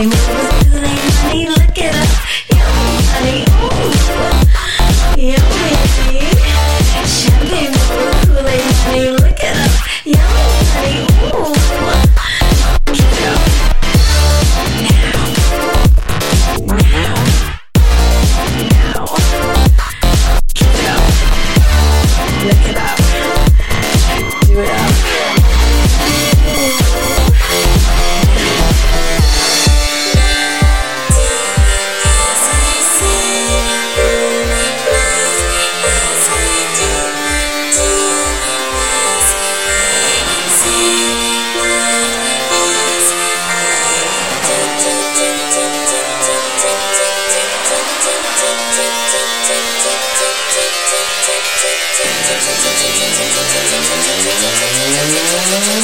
game. It's too late, honey, look at us. Yummy, honey, ooh. Yummy, see? Champagne bubble, Kool-Aid, honey, look at us. Yummy, honey, ooh. Get up. Now. Get up. Lick it up. Do it up.